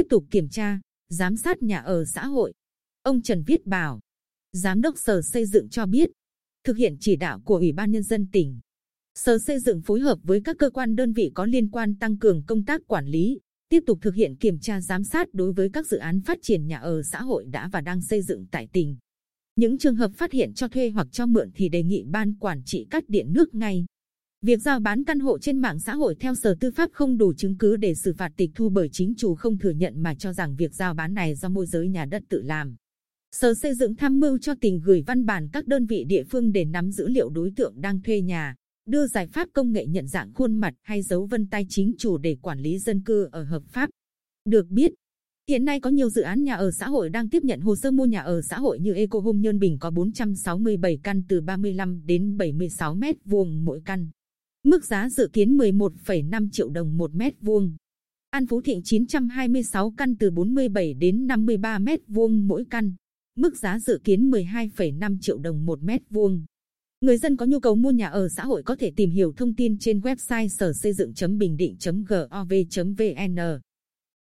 tiếp tục kiểm tra, giám sát nhà ở xã hội. Ông Trần Viết Bảo, Giám đốc Sở Xây dựng cho biết, thực hiện chỉ đạo của Ủy ban Nhân dân tỉnh, Sở Xây dựng phối hợp với các cơ quan đơn vị có liên quan tăng cường công tác quản lý, tiếp tục thực hiện kiểm tra giám sát đối với các dự án phát triển nhà ở xã hội đã và đang xây dựng tại tỉnh. Những trường hợp phát hiện cho thuê hoặc cho mượn thì đề nghị ban quản trị cắt điện nước ngay. Việc giao bán căn hộ trên mạng xã hội theo Sở Tư pháp không đủ chứng cứ để xử phạt tịch thu bởi chính chủ không thừa nhận mà cho rằng việc giao bán này do môi giới nhà đất tự làm. Sở Xây dựng tham mưu cho tỉnh gửi văn bản các đơn vị địa phương để nắm dữ liệu đối tượng đang thuê nhà, đưa giải pháp công nghệ nhận dạng khuôn mặt hay dấu vân tay chính chủ để quản lý dân cư ở hợp pháp. Được biết, hiện nay có nhiều dự án nhà ở xã hội đang tiếp nhận hồ sơ mua nhà ở xã hội như Eco Home Nhân Bình có 467 căn từ 35 đến 76 m2 mỗi căn. Mức giá dự kiến 11,5 triệu đồng 1 m2. An Phú Thịnh 926 căn từ 47 đến 53 m2 mỗi căn. Mức giá dự kiến 12,5 triệu đồng 1 m2. Người dân có nhu cầu mua nhà ở xã hội có thể tìm hiểu thông tin trên website sở xây dựng.bình định.gov.vn.